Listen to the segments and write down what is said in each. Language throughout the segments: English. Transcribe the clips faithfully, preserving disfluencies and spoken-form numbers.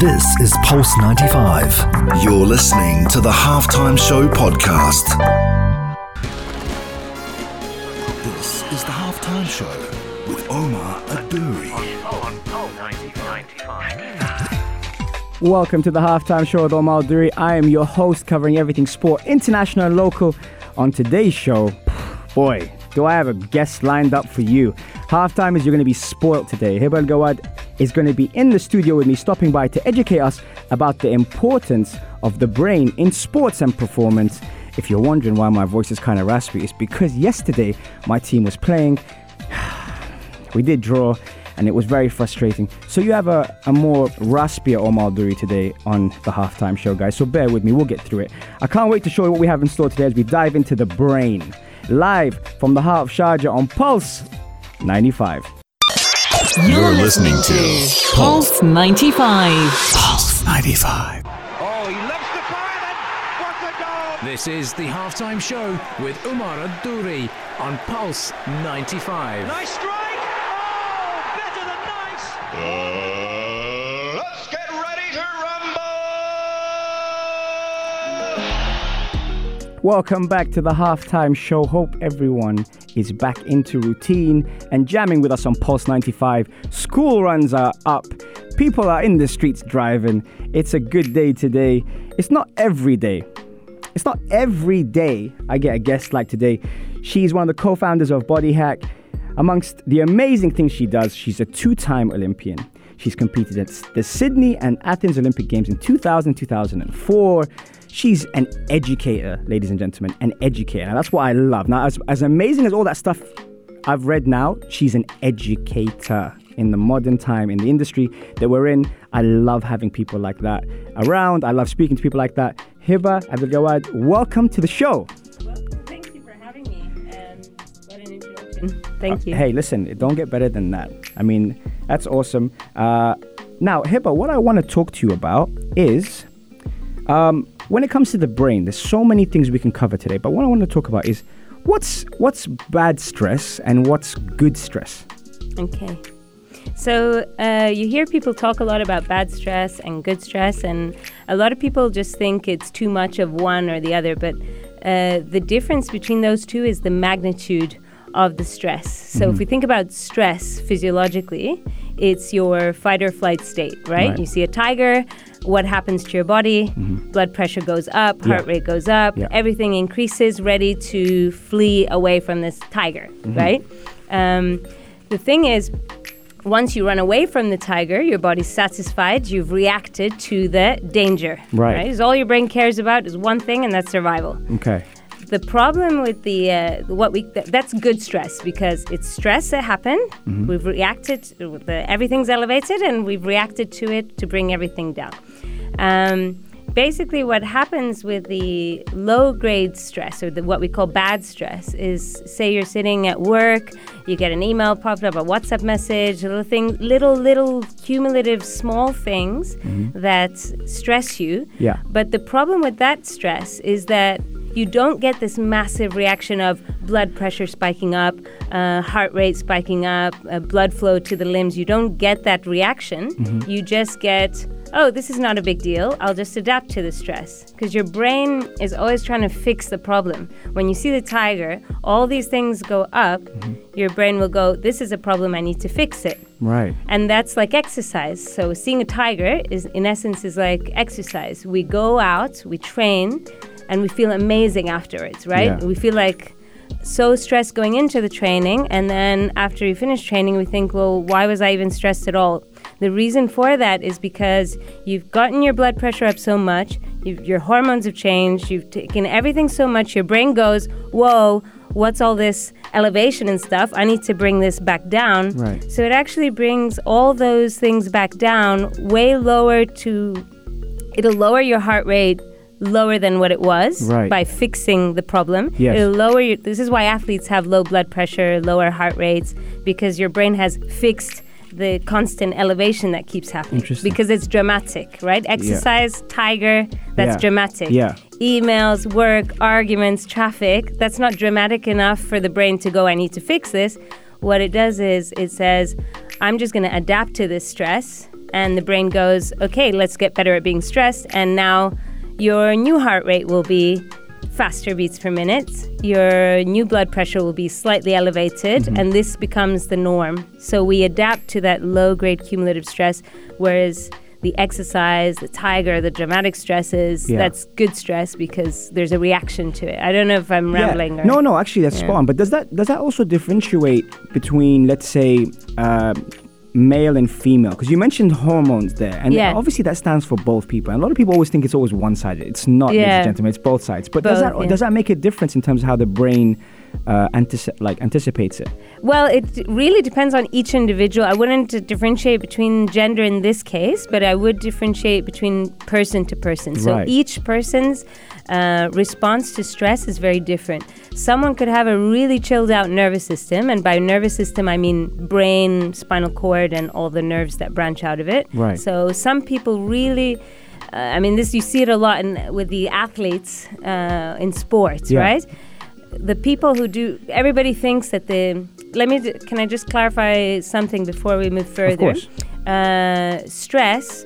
This is Pulse ninety-five. You're listening to the Half Time Show podcast. This is the Half Time Show with Omar Adouri. On Pulse ninety-five. Welcome to the Half Time Show with Omar Adouri. I am your host, covering everything sport, international and local. On today's show, boy, do I have a guest lined up for you. Halftime is you're going to be spoiled today. Heba Abdul Gawad is going to be in the studio with me, stopping by to educate us about the importance of the brain in sports and performance. If you're wondering why my voice is kind of raspy, it's because yesterday my team was playing. We did draw, and it was very frustrating. So you have a, a more raspier Omar Adouri today on the Halftime Show, guys. So bear with me, we'll get through it. I can't wait to show you what we have in store today as we dive into the brain. Live from the heart of Sharjah on Pulse ninety-five. You're listening to Pulse ninety-five. Pulse ninety-five. Oh, he lifts the fire, and what a goal! This is the Halftime Show with Omar Adouri on Pulse ninety-five. Nice strike! Oh, better than nice! Uh, let's get ready to rumble! Welcome back to the Halftime Show. Hope everyone is back into routine and jamming with us on Pulse ninety-five. School runs are up. People are in the streets driving. It's a good day today. It's not every day. It's not every day I get a guest like today. She's one of the co-founders of Body Hack. Amongst the amazing things she does, she's a two-time Olympian. She's competed at the Sydney and Athens Olympic Games in two thousand, two thousand four. She's an educator, ladies and gentlemen, an educator. Now, that's what I love. Now, as, as amazing as all that stuff I've read now, she's an educator in the modern time, in the industry that we're in. I love having people like that around. I love speaking to people like that. Heba Abdul Gawad, welcome to the show. Welcome. Thank you for having me. And what an introduction. Thank you. Uh, hey, listen, it don't get better than that. I mean, that's awesome. Uh, now, Heba, what I want to talk to you about is... Um, When it comes to the brain, there's so many things we can cover today, but what I want to talk about is what's what's bad stress and what's good stress? Okay. So uh, you hear people talk a lot about bad stress and good stress, and a lot of people just think it's too much of one or the other, but uh, the difference between those two is the magnitude of the stress. So mm-hmm. if we think about stress physiologically, it's your fight or flight state, right? right? You see a tiger, what happens to your body? Mm-hmm. Blood pressure goes up, heart yeah. rate goes up, yeah. everything increases, ready to flee away from this tiger, mm-hmm. right? Um, the thing is, once you run away from the tiger, your body's satisfied, you've reacted to the danger, right? right? It's all your brain cares about is one thing, and that's survival. Okay. The problem with the uh, what we th- that's good stress, because it's stress that happened. Mm-hmm. We've reacted, the, everything's elevated, and we've reacted to it to bring everything down. Um, basically, what happens with the low-grade stress, or the, what we call bad stress, is say you're sitting at work, you get an email popped up, a WhatsApp message, little thing, little little cumulative small things mm-hmm. that stress you. Yeah. But the problem with that stress is that you don't get this massive reaction of blood pressure spiking up, uh, heart rate spiking up, uh, blood flow to the limbs. You don't get that reaction. Mm-hmm. You just get, oh, this is not a big deal. I'll just adapt to the stress. Because your brain is always trying to fix the problem. When you see the tiger, all these things go up. Mm-hmm. Your brain will go, this is a problem. I need to fix it. Right. And that's like exercise. So seeing a tiger is, in essence, is like exercise. We go out, we train, and we feel amazing afterwards, right? Yeah. We feel like so stressed going into the training, and then after you finish training, we think, well, why was I even stressed at all? The reason for that is because you've gotten your blood pressure up so much, you've, your hormones have changed, you've taken everything so much, your brain goes, whoa, what's all this elevation and stuff? I need to bring this back down. Right. So it actually brings all those things back down, way lower to, it'll lower your heart rate, lower than what it was right. by fixing the problem. Yes. It'll lower your, this is why athletes have low blood pressure, lower heart rates, because your brain has fixed the constant elevation that keeps happening. Interesting. Because it's dramatic, right? Exercise, yeah. tiger, that's yeah. dramatic. Yeah. Emails, work, arguments, traffic, that's not dramatic enough for the brain to go, I need to fix this. What it does is it says, I'm just going to adapt to this stress. and the brain goes, okay, let's get better at being stressed, and now your new heart rate will be faster beats per minute, your new blood pressure will be slightly elevated, mm-hmm. and this becomes the norm. So we adapt to that low-grade cumulative stress, whereas the exercise, the tiger, the dramatic stresses, yeah. that's good stress because there's a reaction to it. I don't know if I'm rambling. Yeah. Or, no, no, actually that's yeah. spot on. But does that does that also differentiate between, let's say, uh, male and female? Because you mentioned hormones there. And yeah. obviously that stands for both people. And a lot of people always think it's always one-sided. It's not, yeah. ladies and gentlemen. It's both sides. But both, does that yeah. does that make a difference in terms of how the brain Uh, antici- like anticipates it? Well, it really depends on each individual. I wouldn't differentiate between gender in this case, but I would differentiate between person to person. So right. each person's uh, response to stress is very different. Someone could have a really chilled out nervous system, and by nervous system I mean brain, spinal cord, and all the nerves that branch out of it. Right. So some people really... Uh, I mean, this you see it a lot in, with the athletes uh, in sports, yeah. right? The people who do, everybody thinks that the, let me, can I just clarify something before we move further? Of course. Uh, stress,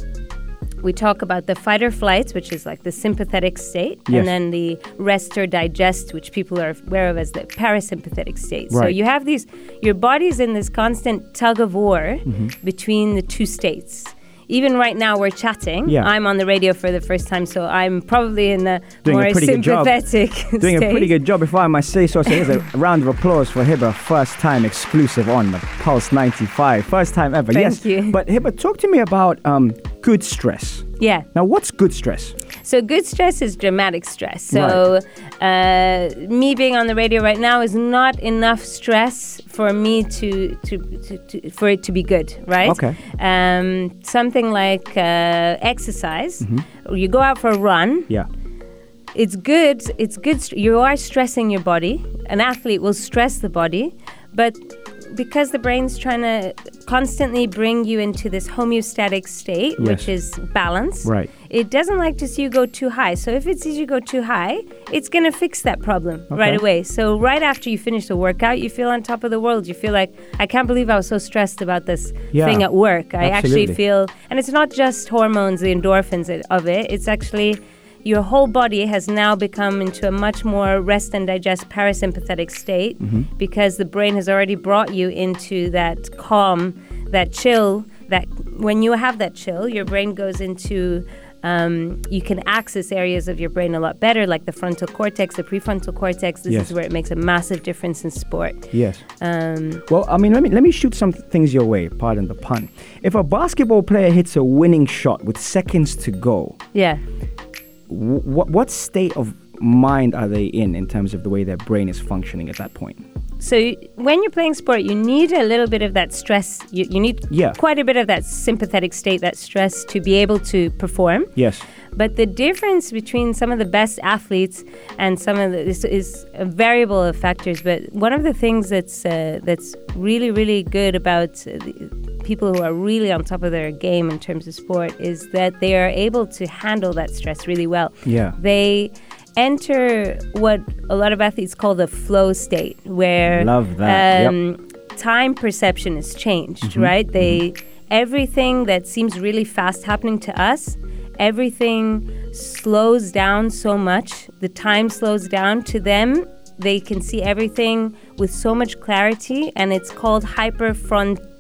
we talk about the fight or flight, which is like the sympathetic state, yes. and then the rest or digest, which people are aware of as the parasympathetic state. Right. So you have these, your body's in this constant tug of war mm-hmm. between the two states. Even right now we're chatting. Yeah. I'm on the radio for the first time, so I'm probably in the Doing more sympathetic state. Doing a pretty good job. If I must say so, so here's a round of applause for Heba. First time exclusive on the Pulse ninety-five. First time ever. Thank yes. you. But Heba, talk to me about um, good stress. Yeah. Now, what's good stress? So good stress is dramatic stress. So right. uh, me being on the radio right now is not enough stress for me to, to, to, to for it to be good, right? Okay. Um, something like uh, exercise. Mm-hmm. You go out for a run. Yeah. It's good. It's good. You are stressing your body. An athlete will stress the body, but because the brain's trying to constantly bring you into this homeostatic state, yes. which is balance, right. it doesn't like to see you go too high. So if it sees you go too high, it's going to fix that problem okay. right away. So right after you finish the workout, you feel on top of the world. You feel like, I can't believe I was so stressed about this yeah, thing at work. I absolutely. actually feel, and it's not just hormones, the endorphins of it, it's actually... Your whole body has now become into a much more rest and digest parasympathetic state mm-hmm. because the brain has already brought you into that calm, that chill, that when you have that chill, your brain goes into, um, you can access areas of your brain a lot better, like the frontal cortex, the prefrontal cortex. This yes. is where it makes a massive difference in sport. Yes. Um, well, I mean, let me, let me shoot some things your way, pardon the pun. If a basketball player hits a winning shot with seconds to go. Yeah. What what state of mind are they in in terms of the way their brain is functioning at that point? So you, when you're playing sport, you need a little bit of that stress. You, you need yeah. quite a bit of that sympathetic state, that stress, to be able to perform. Yes. But the difference between some of the best athletes and some of the, this is a variable of factors. But one of the things that's uh, that's really really good about uh, the, people who are really on top of their game in terms of sport is that they are able to handle that stress really well. Yeah. They enter what a lot of athletes call the flow state, where Love that. Um, yep. time perception is changed, mm-hmm. right? They mm-hmm. everything that seems really fast happening to us, everything slows down so much. The time slows down to them. They can see everything with so much clarity, and it's called hyperfrontality.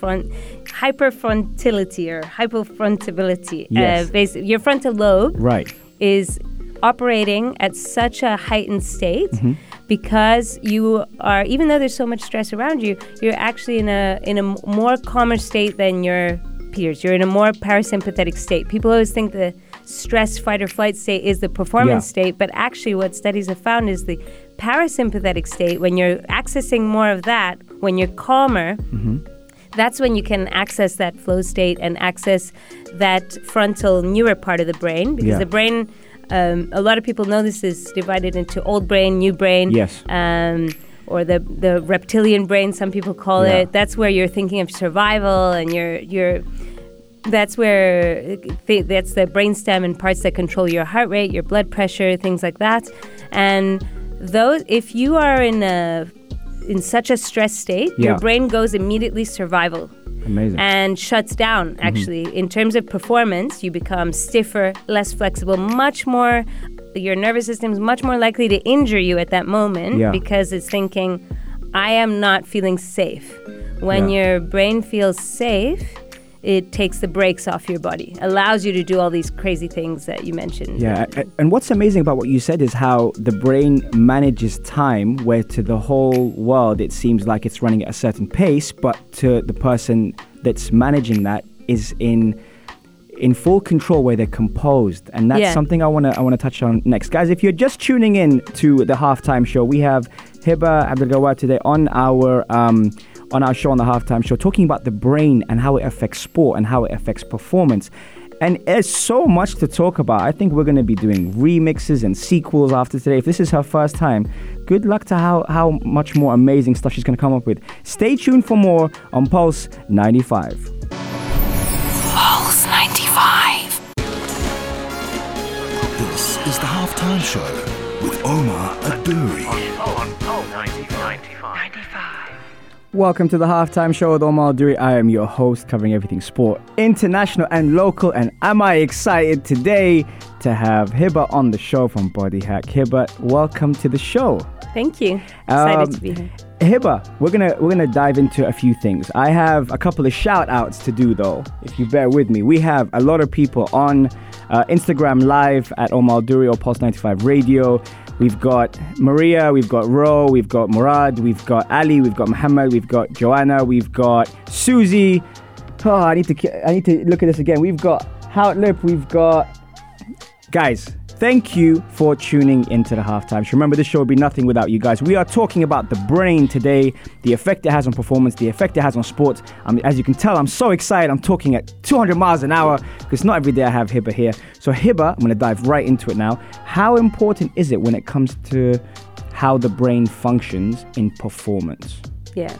Front, hyperfrontality or hypofrontability. Yes. Uh, basi- your frontal lobe right. is operating at such a heightened state mm-hmm. because you are, even though there's so much stress around you, you're actually in a in a more calmer state than your peers. You're in a more parasympathetic state. People always think the stress fight or flight state is the performance yeah. state, but actually what studies have found is the parasympathetic state, when you're accessing more of that, when you're calmer, mm-hmm. that's when you can access that flow state and access that frontal newer part of the brain. Because yeah. the brain, um, a lot of people know this is divided into old brain, new brain. Yes. Um, or the, the reptilian brain, some people call yeah. it. That's where you're thinking of survival and you're... you're that's where, th- that's the brainstem and parts that control your heart rate, your blood pressure, things like that. And those, if you are in a... in such a stress state, yeah. your brain goes immediately survival. Amazing. And shuts down, actually. Mm-hmm. In terms of performance, you become stiffer, less flexible, much more, your nervous system is much more likely to injure you at that moment yeah. because it's thinking, I am not feeling safe. When yeah. your brain feels safe, it takes the brakes off your body, allows you to do all these crazy things that you mentioned. Yeah, and what's amazing about what you said is how the brain manages time, where to the whole world it seems like it's running at a certain pace, but to the person that's managing that is in in full control, where they're composed. And that's yeah. something I want to I want to touch on next. Guys, if you're just tuning in to The Halftime Show, we have Heba Abdul Gawad today on our... Um, on our show, on The Halftime Show, talking about the brain and how it affects sport and how it affects performance. And there's so much to talk about. I think we're going to be doing remixes and sequels after today. If this is her first time, good luck to how, how much more amazing stuff she's going to come up with. Stay tuned for more on Pulse ninety-five. Pulse ninety-five. This is The Halftime Show with Omar Adouri. On, on Pulse ninety-five. Welcome to The Halftime Show with Omar Adouri. I am your host, covering everything sport, international and local. And am I excited today to have Heba on the show from Body Hack. Heba, welcome to the show. Thank you. Excited um, to be here. Heba, we're gonna we're gonna dive into a few things. I have a couple of shout outs to do though, if you bear with me. We have a lot of people on uh, Instagram Live at Omar Adouri or Pulse ninety-five Radio. We've got Maria, we've got Ro, we've got Murad, we've got Ali, we've got Muhammad, we've got Joanna, we've got Susie. Oh, I need to I need to look at this again. We've got Houtlip, we've got... Guys, thank you for tuning into The Halftime Show. Remember, this show would be nothing without you guys. We are talking about the brain today, the effect it has on performance, the effect it has on sports. Um, as you can tell, I'm so excited. I'm talking at two hundred miles an hour because not every day I have Heba here. So Heba, I'm going to dive right into it now. How important is it when it comes to how the brain functions in performance? Yeah.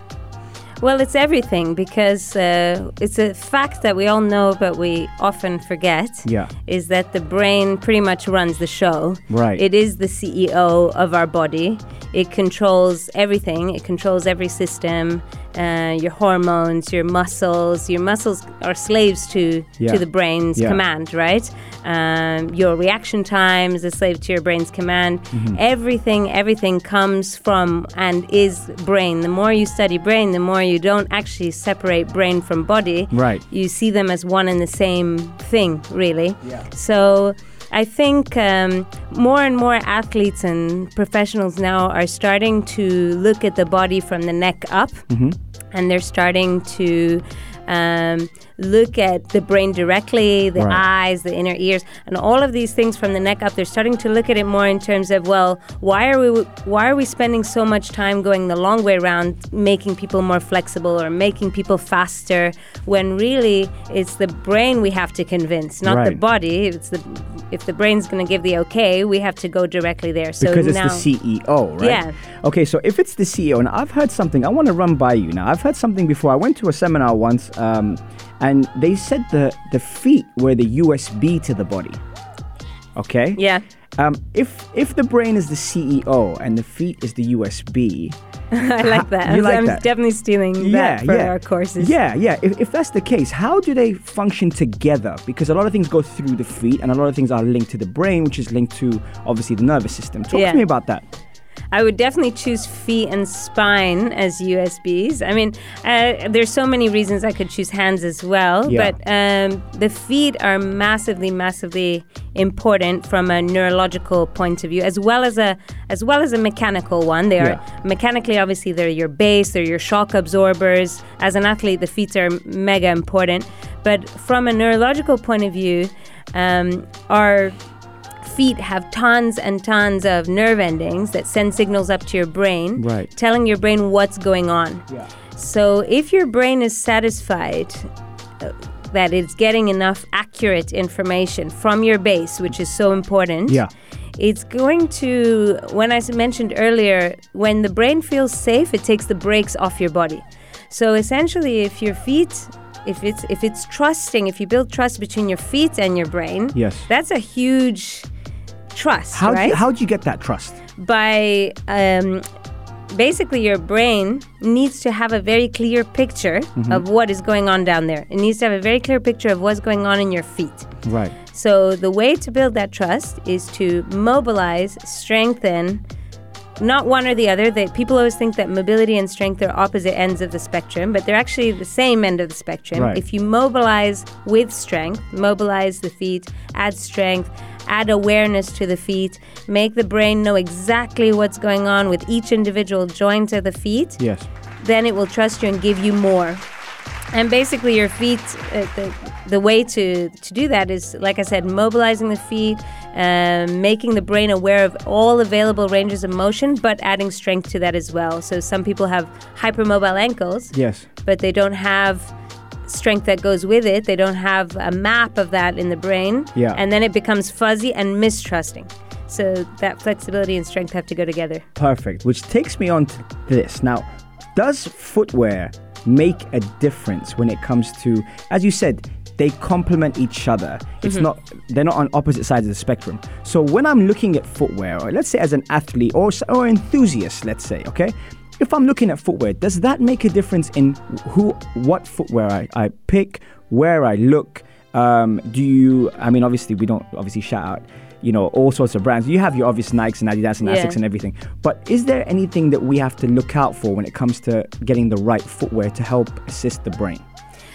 Well, it's everything, because uh, it's a fact that we all know, but we often forget, yeah. is that the brain pretty much runs the show. Right. It is the C E O of our body. It controls everything. It controls every system, uh, your hormones, your muscles. Your muscles are slaves to, yeah. to the brain's yeah. command, right? Um, your reaction time is a slave to your brain's command. Mm-hmm. Everything, everything comes from and is brain. The more you study brain, the more you You don't actually separate brain from body. Right. You see them as one and the same thing, really. Yeah. So I think um, more and more athletes and professionals now are starting to look at the body from the neck up. Mm-hmm. And they're starting to um, look at the brain directly, the right. eyes, the inner ears, and all of these things from the neck up. They're starting to look at it more in terms of, well, why are we why are we spending so much time going the long way around, making people more flexible or making people faster, when really it's the brain we have to convince, not right. the body. It's the if the brain's going to give the okay, we have to go directly there. So because it's now, the C E O, right? Yeah. Okay, so if it's the C E O, and I've heard something, I want to run by you now. I've heard something before. I went to a seminar once. Um, And they said the, the feet were the U S B to the body, okay? Yeah. Um, if if the brain is the C E O and the feet is the U S B... I like that. You like I'm that. definitely stealing that yeah, for yeah. our courses. Yeah, yeah. If, if that's the case, how do they function together? Because a lot of things go through the feet and a lot of things are linked to the brain, which is linked to, obviously, the nervous system. Talk yeah. to me about that. I would definitely choose feet and spine as U S Bs. I mean, uh, there's so many reasons I could choose hands as well. Yeah. But um, the feet are massively, massively important from a neurological point of view, as well as a as well as a mechanical one. They are yeah. mechanically, obviously, they're your base, they're your shock absorbers. As an athlete, the feet are mega important. But from a neurological point of view, um, our feet have tons and tons of nerve endings that send signals up to your brain, right. telling your brain what's going on. Yeah. So if your brain is satisfied uh, that it's getting enough accurate information from your base, which is so important, yeah. it's going to, when I mentioned earlier, when the brain feels safe, it takes the brakes off your body. So essentially, if your feet... If it's if it's trusting, if you build trust between your feet and your brain, yes. that's a huge trust, how right? Do you, how do you get that trust? By um, basically your brain needs to have a very clear picture mm-hmm. of what is going on down there. It needs to have a very clear picture of what's going on in your feet. Right. So the way to build that trust is to mobilize, strengthen, not one or the other. They, people always think that mobility and strength are opposite ends of the spectrum, but they're actually the same end of the spectrum. Right. If you mobilize with strength, mobilize the feet, add strength, add awareness to the feet, make the brain know exactly what's going on with each individual joint of the feet, yes. then it will trust you and give you more. And basically your feet, uh, the, the way to, to do that is, like I said, mobilizing the feet, um, making the brain aware of all available ranges of motion, but adding strength to that as well. So some people have hypermobile ankles, yes, but they don't have strength that goes with it. They don't have a map of that in the brain. Yeah. And then it becomes fuzzy and mistrusting. So that flexibility and strength have to go together. Perfect. Which takes me on to this. Now, does footwear make a difference when it comes to, as you said, they complement each other. It's mm-hmm. not, they're not on opposite sides of the spectrum. So when I'm looking at footwear, or let's say as an athlete or or enthusiast, let's say, okay, if I'm looking at footwear, does that make a difference in who, what footwear I, I pick, where I look? Um, do you, I mean, obviously we don't obviously shout out, you know, all sorts of brands. You have your obvious Nikes and Adidas and yeah. Asics and everything. But is there anything that we have to look out for when it comes to getting the right footwear to help assist the brain?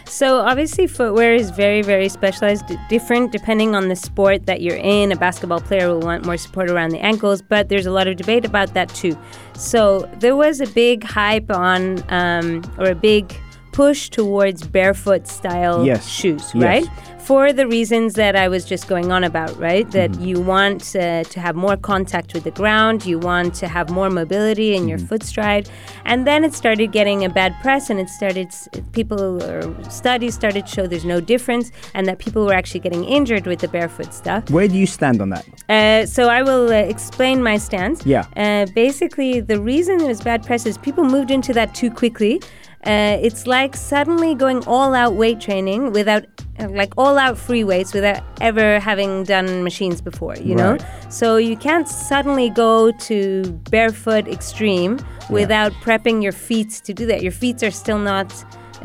So obviously footwear is very, very specialized, different depending on the sport that you're in. A basketball player will want more support around the ankles, but there's a lot of debate about that too. So there was a big hype on, um, or a big push towards barefoot style yes. shoes, right? Yes. For the reasons that I was just going on about, right? That mm-hmm. you want uh, to have more contact with the ground, you want to have more mobility in mm-hmm. your foot stride. And then it started getting a bad press, and it started, people or studies started to show there's no difference, and that people were actually getting injured with the barefoot stuff. Where do you stand on that? Uh, so I will uh, explain my stance. Yeah. Uh, basically, the reason it was bad press is people moved into that too quickly. Uh, it's like suddenly going all-out weight training without, like all-out free weights without ever having done machines before, you right. know? So you can't suddenly go to barefoot extreme without yeah. prepping your feet to do that. Your feet are still not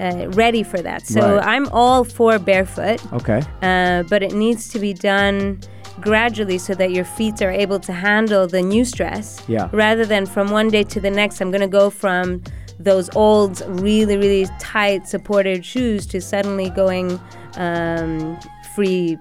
uh, ready for that. So right. I'm all for barefoot. Okay. Uh, but it needs to be done gradually so that your feet are able to handle the new stress. Yeah. Rather than from one day to the next, I'm going to go from those old, really, really tight, supported shoes to suddenly going um, free,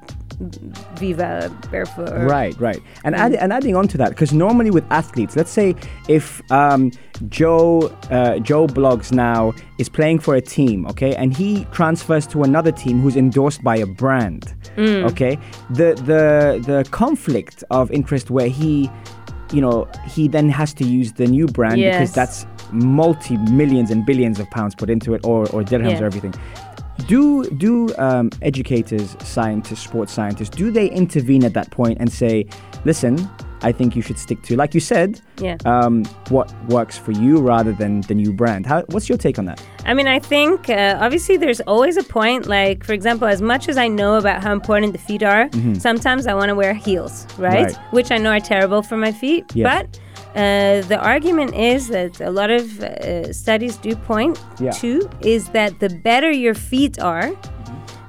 viva, barefoot. Right, right. And, add, and adding on to that, because normally with athletes, let's say if um, Joe uh, Joe Bloggs now is playing for a team, okay, and he transfers to another team who's endorsed by a brand, mm. okay, the, the the conflict of interest where he, you know, he then has to use the new brand yes. because that's multi-millions and billions of pounds put into it, or, or dirhams yeah. or everything. Do do um, educators, scientists, sports scientists, do they intervene at that point and say, listen, I think you should stick to, like you said, yeah. um, what works for you rather than the new brand? How, what's your take on that? I mean, I think uh, obviously there's always a point, like, for example, as much as I know about how important the feet are, mm-hmm. sometimes I want to wear heels, right? right? Which I know are terrible for my feet, yes. but Uh, the argument is that a lot of uh, studies do point yeah. to is that the better your feet are,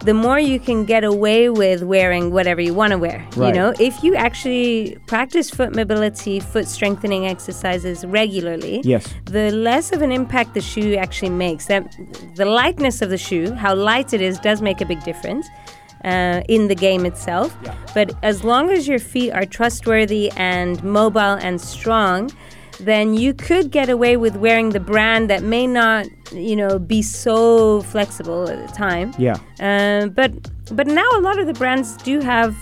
the more you can get away with wearing whatever you want to wear. Right. You know, if you actually practice foot mobility, foot strengthening exercises regularly, yes. the less of an impact the shoe actually makes. That the lightness of the shoe, how light it is, does make a big difference. Uh, in the game itself. Yeah. But as long as your feet are trustworthy and mobile and strong, then you could get away with wearing the brand that may not, you know, be so flexible at the time. Yeah. Uh, but but now a lot of the brands do have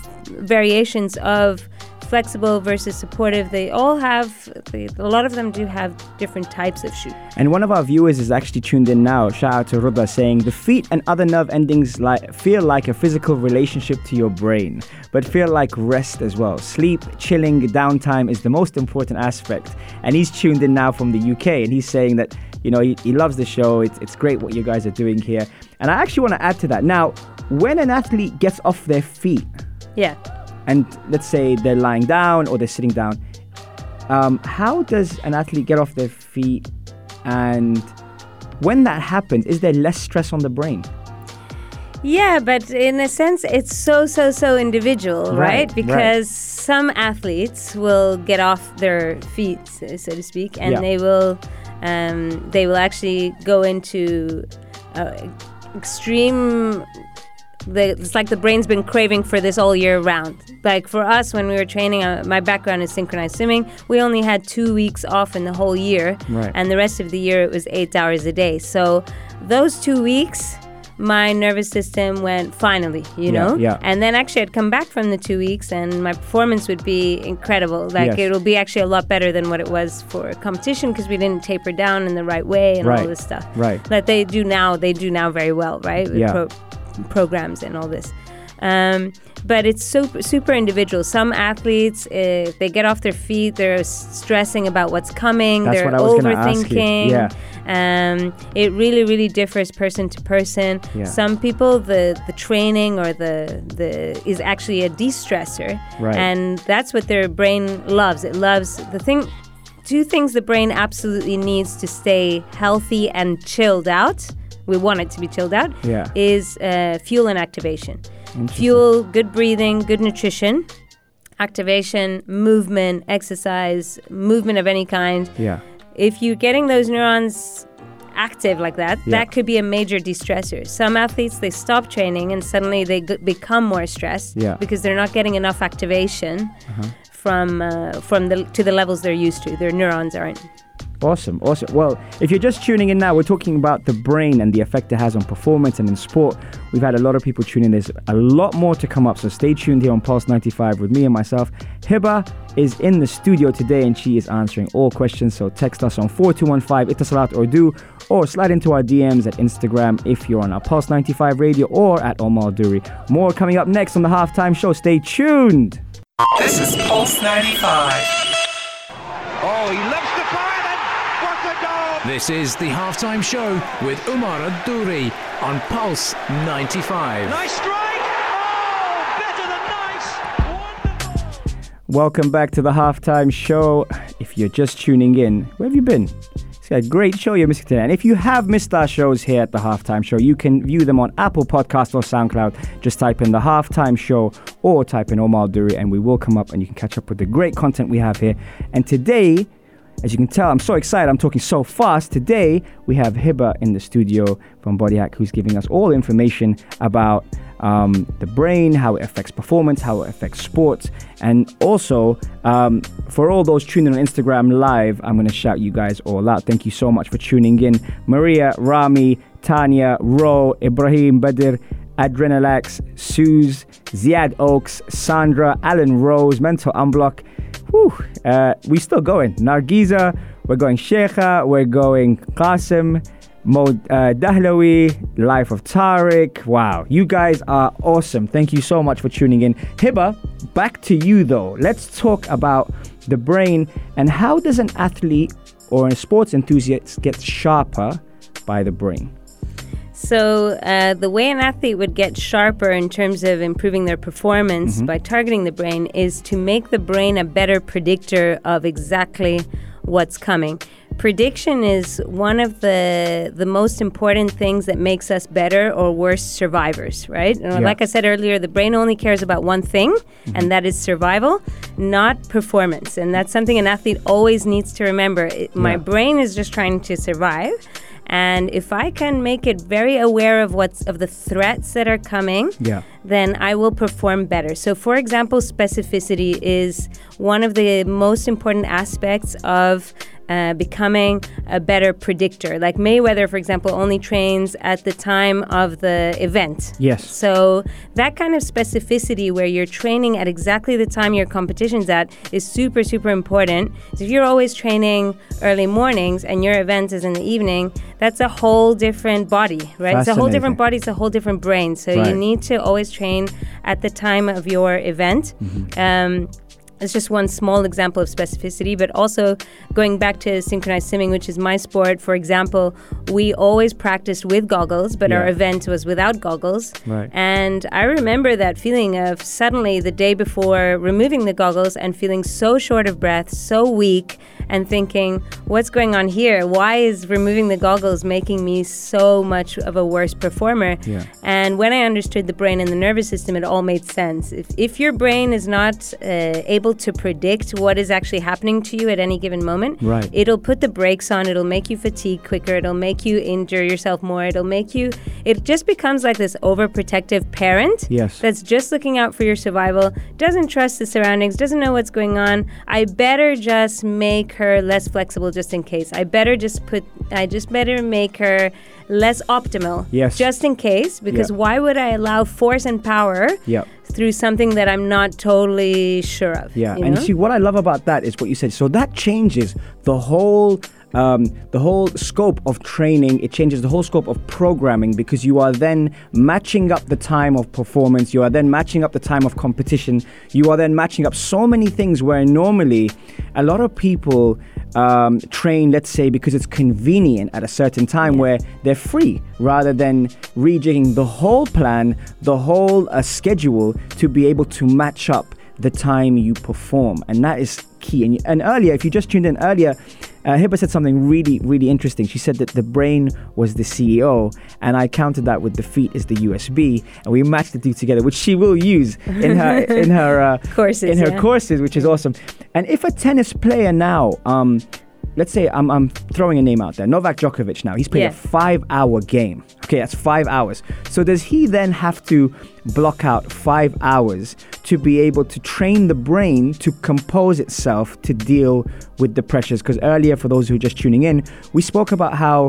variations of flexible versus supportive. They all have, they, a lot of them do have different types of shoe. And one of our viewers is actually tuned in now. Shout out to Ruba saying, the feet and other nerve endings like feel like a physical relationship to your brain, but feel like rest as well. Sleep, chilling, downtime is the most important aspect. And he's tuned in now from the U K, and he's saying that, you know, he, he loves the show. It's, it's great what you guys are doing here. And I actually want to add to that. Now, when an athlete gets off their feet, yeah. and let's say they're lying down or they're sitting down, Um, how does an athlete get off their feet, and when that happens, is there less stress on the brain? Yeah, but in a sense, it's so, so, so individual, right? right? Because right. some athletes will get off their feet, so, so to speak, and yeah. they will um, they will actually go into uh, extreme... The, it's like the brain's been craving for this all year round. Like for us, when we were training, uh, my background is synchronized swimming. We only had two weeks off in the whole year. Right. And the rest of the year, it was eight hours a day. So those two weeks... my nervous system went finally, you yeah, know? Yeah. And then actually I'd come back from the two weeks and my performance would be incredible. Like yes. it'll be actually a lot better than what it was for competition because we didn't taper down in the right way and right. all this stuff. Right. That they do now, they do now very well, right? With yeah. pro- programs and all this. Um, but it's super, super individual. Some athletes, uh, they get off their feet, they're stressing about what's coming, That's they're what I was overthinking. Ask you. Yeah. Um, it really, really differs person to person. Yeah. Some people, the, the training or the, the is actually a de-stressor. Right. And that's what their brain loves. It loves the thing. Two things the brain absolutely needs to stay healthy and chilled out. We want it to be chilled out. Yeah. Is uh, fuel and activation. Fuel, good breathing, good nutrition, activation, movement, exercise, movement of any kind. Yeah. If you're getting those neurons active like that, yeah. that could be a major de-stressor. Some athletes, they stop training and suddenly they g- become more stressed yeah. because they're not getting enough activation uh-huh. from uh, from the to the levels they're used to. Their neurons aren't. Awesome, awesome. Well, if you're just tuning in now, we're talking about the brain and the effect it has on performance and in sport. We've had a lot of people tune in. There's a lot more to come up, so stay tuned here on Pulse ninety-five with me and myself. Heba is in the studio today and she is answering all questions, so text us on four two one five Ittasalat Urdu or slide into our D Ms at Instagram if you're on our Pulse ninety-five radio or at Omar Adouri. More coming up next on The Half Time Show. Stay tuned. This is Pulse ninety-five. Oh, he left the fire. This is The Halftime Show with Omar Adouri on Pulse ninety-five. Nice strike! Oh, better than nice! Wonderful. Welcome back to The Halftime Show. If you're just tuning in, where have you been? It's a great show you're missing today. And if you have missed our shows here at The Halftime Show, you can view them on Apple Podcasts or SoundCloud. Just type in The Halftime Show or type in Omar Adouri and we will come up and you can catch up with the great content we have here. And today... as you can tell, I'm so excited. I'm talking so fast. Today, we have Heba in the studio from Body Hack, who's giving us all the information about um, the brain, how it affects performance, how it affects sports. And also, um, for all those tuning on Instagram Live, I'm going to shout you guys all out. Thank you so much for tuning in. Maria, Rami, Tanya, Ro, Ibrahim, Badr, Adrenalax, Suze, Ziad Oaks, Sandra, Alan Rose, Mental Unblock. Whew, uh, we're still going. Nargiza, we're going Sheikha, we're going Qasim, Mo uh, Dahlawi, Life of Tariq. Wow, you guys are awesome. Thank you so much for tuning in. Heba, back to you though. Let's talk about the brain and how does an athlete or a sports enthusiast get sharper by the brain? So uh, the way an athlete would get sharper in terms of improving their performance mm-hmm. by targeting the brain is to make the brain a better predictor of exactly what's coming. Prediction is one of the the most important things that makes us better or worse survivors, right? Yeah. Like I said earlier, the brain only cares about one thing, mm-hmm. and that is survival, not performance. And that's something an athlete always needs to remember. It, yeah. My brain is just trying to survive. And if I can make it very aware of what's of the threats that are coming, yeah. then I will perform better. So, for example, specificity is one of the most important aspects of uh, becoming a better predictor. Like Mayweather, for example, only trains at the time of the event. Yes. So that kind of specificity where you're training at exactly the time your competition's at is super, super important. So if you're always training early mornings and your event is in the evening, that's a whole different body, right? It's a whole different body, it's a whole different brain. So right. you need to always train at the time of your event. Mm-hmm. Um, It's just one small example of specificity, but also going back to synchronized swimming, which is my sport, for example, we always practiced with goggles, but yeah. our event was without goggles. Right. And I remember that feeling of suddenly the day before removing the goggles and feeling so short of breath, so weak, and thinking, what's going on here? Why is removing the goggles making me so much of a worse performer? Yeah. And when I understood the brain and the nervous system, it all made sense. If, if your brain is not uh, able to predict what is actually happening to you at any given moment, right. it'll put the brakes on, it'll make you fatigue quicker, it'll make you injure yourself more, it'll make you, it just becomes like this overprotective parent yes. that's just looking out for your survival, doesn't trust the surroundings, doesn't know what's going on. I better just make her less flexible just in case. I better just put, I just better make her less optimal yes. just in case, because yeah. why would I allow force and power yeah. through something that I'm not totally sure of? Yeah, you know? And see, what I love about that is what you said. So that changes the whole um, the whole scope of training. It changes the whole scope of programming, because you are then matching up the time of performance. You are then matching up the time of competition. You are then matching up so many things where normally a lot of people um, train, let's say, because it's convenient at a certain time yeah. where they're free, rather than rejigging the whole plan, the whole uh, schedule to be able to match up the time you perform. And that is key. And, and earlier, if you just tuned in earlier, uh, Heba said something really, really interesting. She said that the brain was the C E O, and I counted that with the feet is the U S B, and we matched the two together, which she will use in her in her uh, courses, in her yeah. courses, which is awesome. And if a tennis player now, um, let's say I'm I'm throwing a name out there, Novak Djokovic. Now he's played yeah. a five-hour game. Okay, that's five hours. So does he then have to block out five hours to be able to train the brain to compose itself to deal with the pressures? Because earlier, for those who are just tuning in, we spoke about how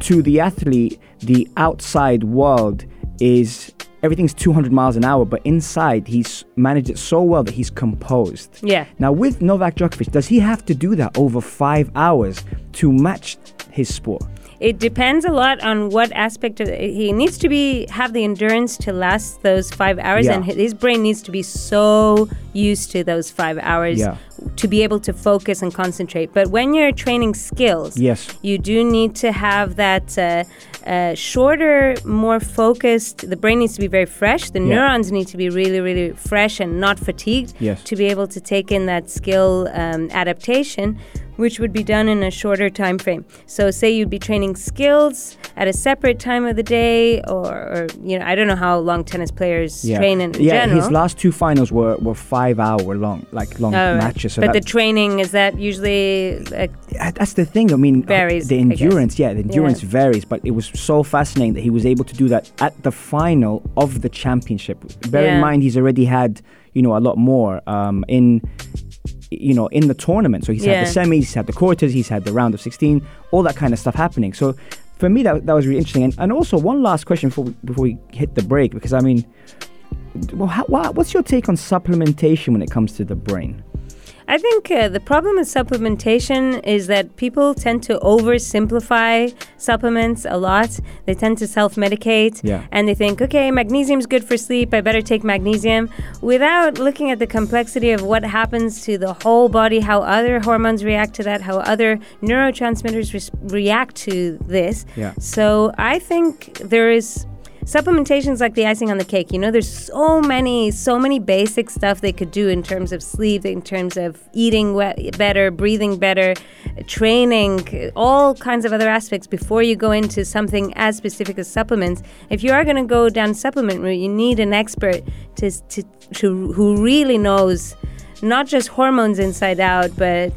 to the athlete, the outside world is everything's two hundred miles an hour, but inside he's managed it so well that he's composed. Yeah. Now with Novak Djokovic, does he have to do that over five hours to match his sport? It depends a lot on what aspect of it. He needs to be have the endurance to last those five hours, yeah. and his brain needs to be so used to those five hours yeah. to be able to focus and concentrate. But when you're training skills, yes. you do need to have that uh, uh, shorter, more focused. The brain needs to be very fresh. The yeah. neurons need to be really, really fresh and not fatigued yes. to be able to take in that skill um, adaptation, which would be done in a shorter time frame. So say you'd be training skills at a separate time of the day, or, or you know, I don't know how long tennis players yeah. train in yeah, general. Yeah, his last two finals were, were five hour long, like long oh, matches. So but the training, is that usually... Like, that's the thing, I mean, varies, the endurance, yeah, the endurance yeah. varies, but it was so fascinating that he was able to do that at the final of the championship. Bear yeah. in mind, he's already had, you know, a lot more um, in... you know, in the tournament. So he's yeah. had the semis, he's had the quarters, he's had the round of sixteen, all that kind of stuff happening. So for me, that that was really interesting. And, and also, one last question before we, before we hit the break, because I mean, well, how, what's your take on supplementation when it comes to the brain? I think uh, the problem with supplementation is that people tend to oversimplify supplements a lot. They tend to self-medicate yeah. and they think, okay, magnesium's good for sleep, I better take magnesium, without looking at the complexity of what happens to the whole body, how other hormones react to that, how other neurotransmitters re- react to this. Yeah. So I think there is... Supplementation is like the icing on the cake. You know, there's so many, so many basic stuff they could do in terms of sleep, in terms of eating we- better, breathing better, training, all kinds of other aspects before you go into something as specific as supplements. If you are going to go down the supplement route, you need an expert to, to, to who really knows not just hormones inside out, but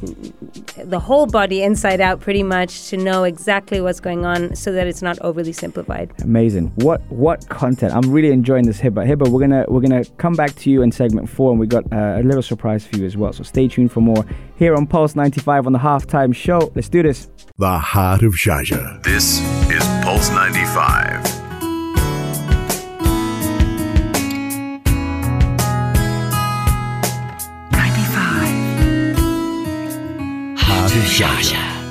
the whole body inside out, pretty much, to know exactly what's going on so that it's not overly simplified. Amazing. What what content. I'm really enjoying this, Heba. Heba, we're gonna we're gonna come back to you in segment four, and we got uh, a little surprise for you as well. So stay tuned for more here on Pulse ninety-five on the Halftime Show. Let's do this. The Heart of Sharjah. This is Pulse ninety-five. Sharjah.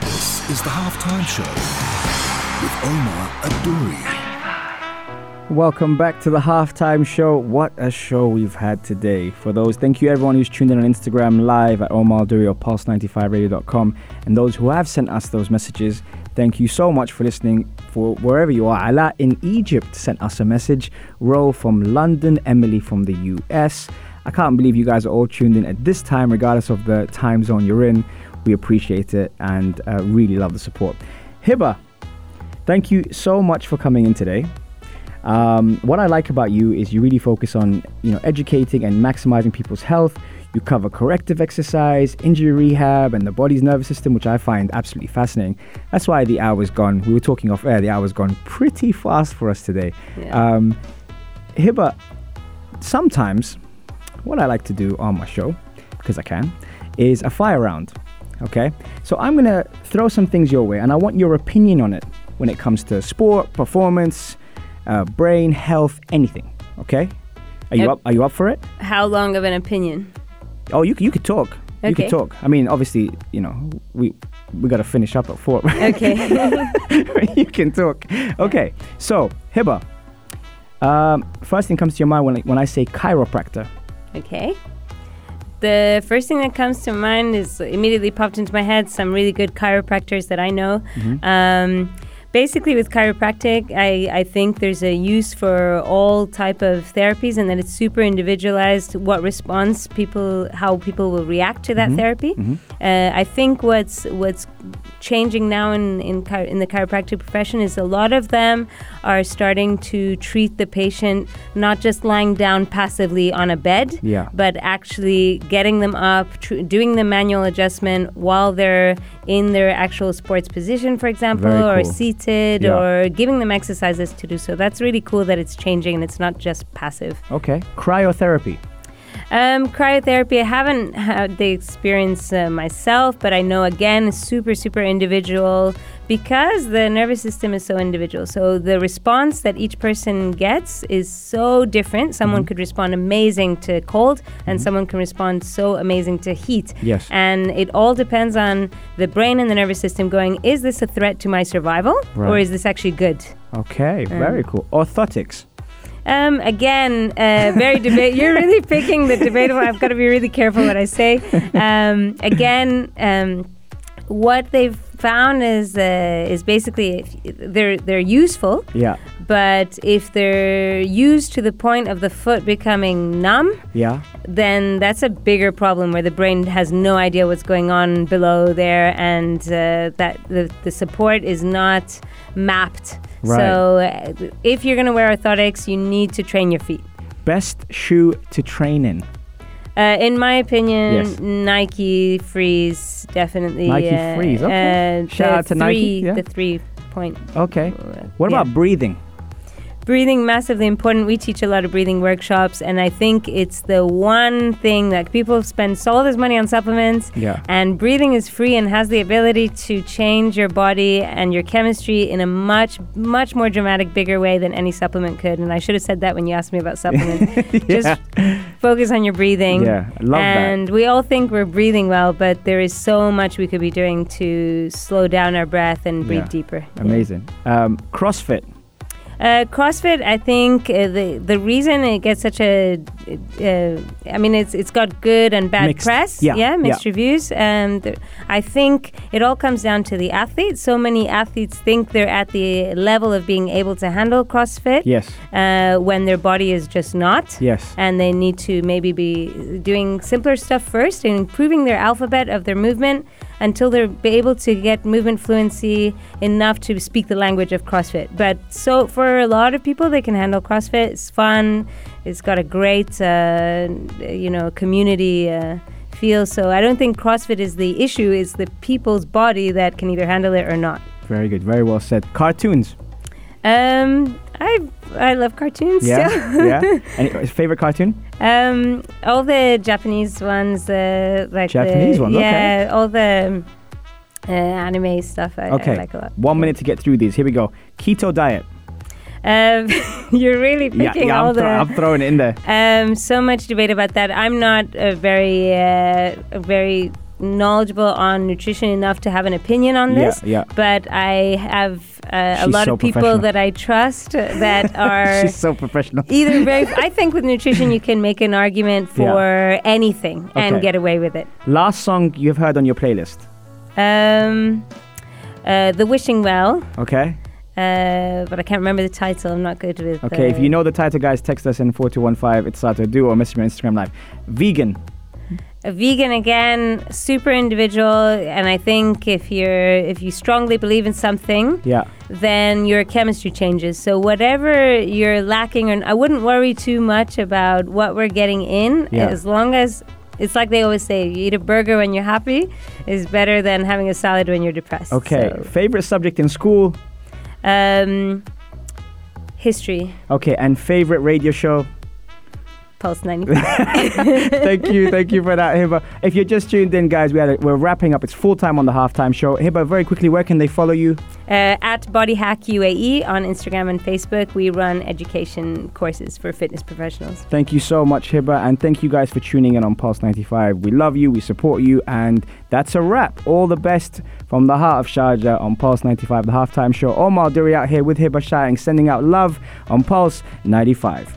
This is the Halftime Show with Omar Adouri. Welcome back to the Half Time Show. What a show we've had today. For those, thank you everyone who's tuned in on Instagram live at Omar Adouri or pulse ninety-five radio dot com. And those who have sent us those messages, thank you so much for listening. For wherever you are, Ala in Egypt sent us a message. Ro from London, Emily from the U S. I can't believe you guys are all tuned in at this time, regardless of the time zone you're in. We appreciate it and uh, really love the support. Heba, thank you so much for coming in today. Um, what I like about you is you really focus on, you know, educating and maximizing people's health. You cover corrective exercise, injury rehab, and the body's nervous system, which I find absolutely fascinating. That's why the hour's gone. We were talking off air. The hour's gone pretty fast for us today. Yeah. Um, Heba, sometimes what I like to do on my show, because I can, is a fire round. Okay? So I'm going to throw some things your way, and I want your opinion on it when it comes to sport, performance, Uh, brain, health, anything. Okay, are you up? Are you up for it? How long of an opinion? Oh, you you could talk. Okay. You could talk. I mean, obviously, you know, we we got to finish up at four. Right? Okay. You can talk. Okay. So, Heba, um, first thing comes to your mind when when I say chiropractor. Okay. The first thing that comes to mind is immediately popped into my head some really good chiropractors that I know. Mm-hmm. Um, Basically, with chiropractic, I, I think there's a use for all type of therapies, and that it's super individualized what response people, how people will react to that mm-hmm. therapy. Mm-hmm. Uh, I think what's what's changing now in, in in the chiropractic profession is a lot of them are starting to treat the patient not just lying down passively on a bed, yeah. but actually getting them up, tr- doing the manual adjustment while they're in their actual sports position, for example, Very cool. or seated. Yeah. or giving them exercises to do. So that's really cool that it's changing and it's not just passive. Okay. Cryotherapy. Um, cryotherapy, I haven't had the experience uh, myself, but I know, again, super, super individual because the nervous system is so individual. So the response that each person gets is so different. Someone mm-hmm. could respond amazing to cold, and mm-hmm. someone can respond so amazing to heat. Yes. And it all depends on the brain and the nervous system going, is this a threat to my survival, right. or is this actually good? Okay, um, very cool. Orthotics. Um, again, uh, very debate. You're really picking the debatable. I've got to be really careful what I say. Um, again, um, what they've found is uh, is basically if they're they're useful. Yeah. But if they're used to the point of the foot becoming numb, yeah. then that's a bigger problem where the brain has no idea what's going on below there, and uh, that the, the support is not mapped. Right. So uh, if you're going to wear orthotics, you need to train your feet. Best shoe to train in? Uh, in my opinion, yes. Nike Freeze, definitely. Nike uh, Freeze, okay. Uh, Shout out to three, Nike. Yeah. The three point. Okay. What yeah. about breathing? Breathing, massively important. We teach a lot of breathing workshops, and I think it's the one thing that people spend all this money on supplements, yeah. and breathing is free and has the ability to change your body and your chemistry in a much, much more dramatic, bigger way than any supplement could. And I should have said that when you asked me about supplements. yeah. Just focus on your breathing. Yeah, I love and that. And we all think we're breathing well, but there is so much we could be doing to slow down our breath and breathe yeah. deeper. Amazing. Yeah. Um, CrossFit. Uh, CrossFit, I think uh, the the reason it gets such a, uh, I mean, it's it's got good and bad mixed, press, yeah, yeah mixed yeah. reviews. And th- I think it all comes down to the athlete. So many athletes think they're at the level of being able to handle CrossFit, yes, uh, when their body is just not, yes, and they need to maybe be doing simpler stuff first and improving their alphabet of their movement until they're able to get movement fluency enough to speak the language of CrossFit. But so for a lot of people, they can handle CrossFit. It's fun. It's got a great, uh, you know, community uh, feel. So I don't think CrossFit is the issue. It's the people's body that can either handle it or not. Very good. Very well said. Cartoons. Um, I I love cartoons. Yeah, so. yeah. Any favorite cartoon? Um, all the Japanese ones, uh, like Japanese the, ones. Yeah, okay. all the uh, anime stuff. I, okay. I like a lot. One minute to get through these. Here we go. Keto diet. Um, you're really picking yeah, yeah, all I'm thro- the. I'm throwing it in there. Um, so much debate about that. I'm not a very, uh, a very. knowledgeable on nutrition enough to have an opinion on this. Yeah, yeah. But I have uh, a lot so of people that I trust that are... She's so professional. Either very... I think with nutrition you can make an argument for yeah. anything okay. and get away with it. Last song you've heard on your playlist? Um, uh, The Wishing Well. Okay. Uh, but I can't remember the title. I'm not good with... Okay, uh, if you know the title, guys, text us in four two one five. It's Sato Do or message me on Instagram Live. Vegan. A vegan, again, super individual, and I think if you're if you strongly believe in something, yeah. then your chemistry changes. So whatever you're lacking, or I wouldn't worry too much about what we're getting in, yeah. as long as it's like they always say, you eat a burger when you're happy is better than having a salad when you're depressed. Okay, so. Favorite subject in school? Um, history. Okay, and favorite radio show? Pulse ninety-five. Thank you, thank you for that, Heba. If you're just tuned in, guys, we had a, we're wrapping up. It's full time on the Halftime Show. Heba, very quickly, where can they follow you? Uh, at Body Hack U A E on Instagram and Facebook. We run education courses for fitness professionals. Thank you so much, Heba, and thank you guys for tuning in on Pulse ninety-five. We love you, we support you, and that's a wrap. All the best from the heart of Sharjah on Pulse ninety-five, the Halftime Show. Omar Adouri out here with Heba Shouting, sending out love on Pulse ninety-five.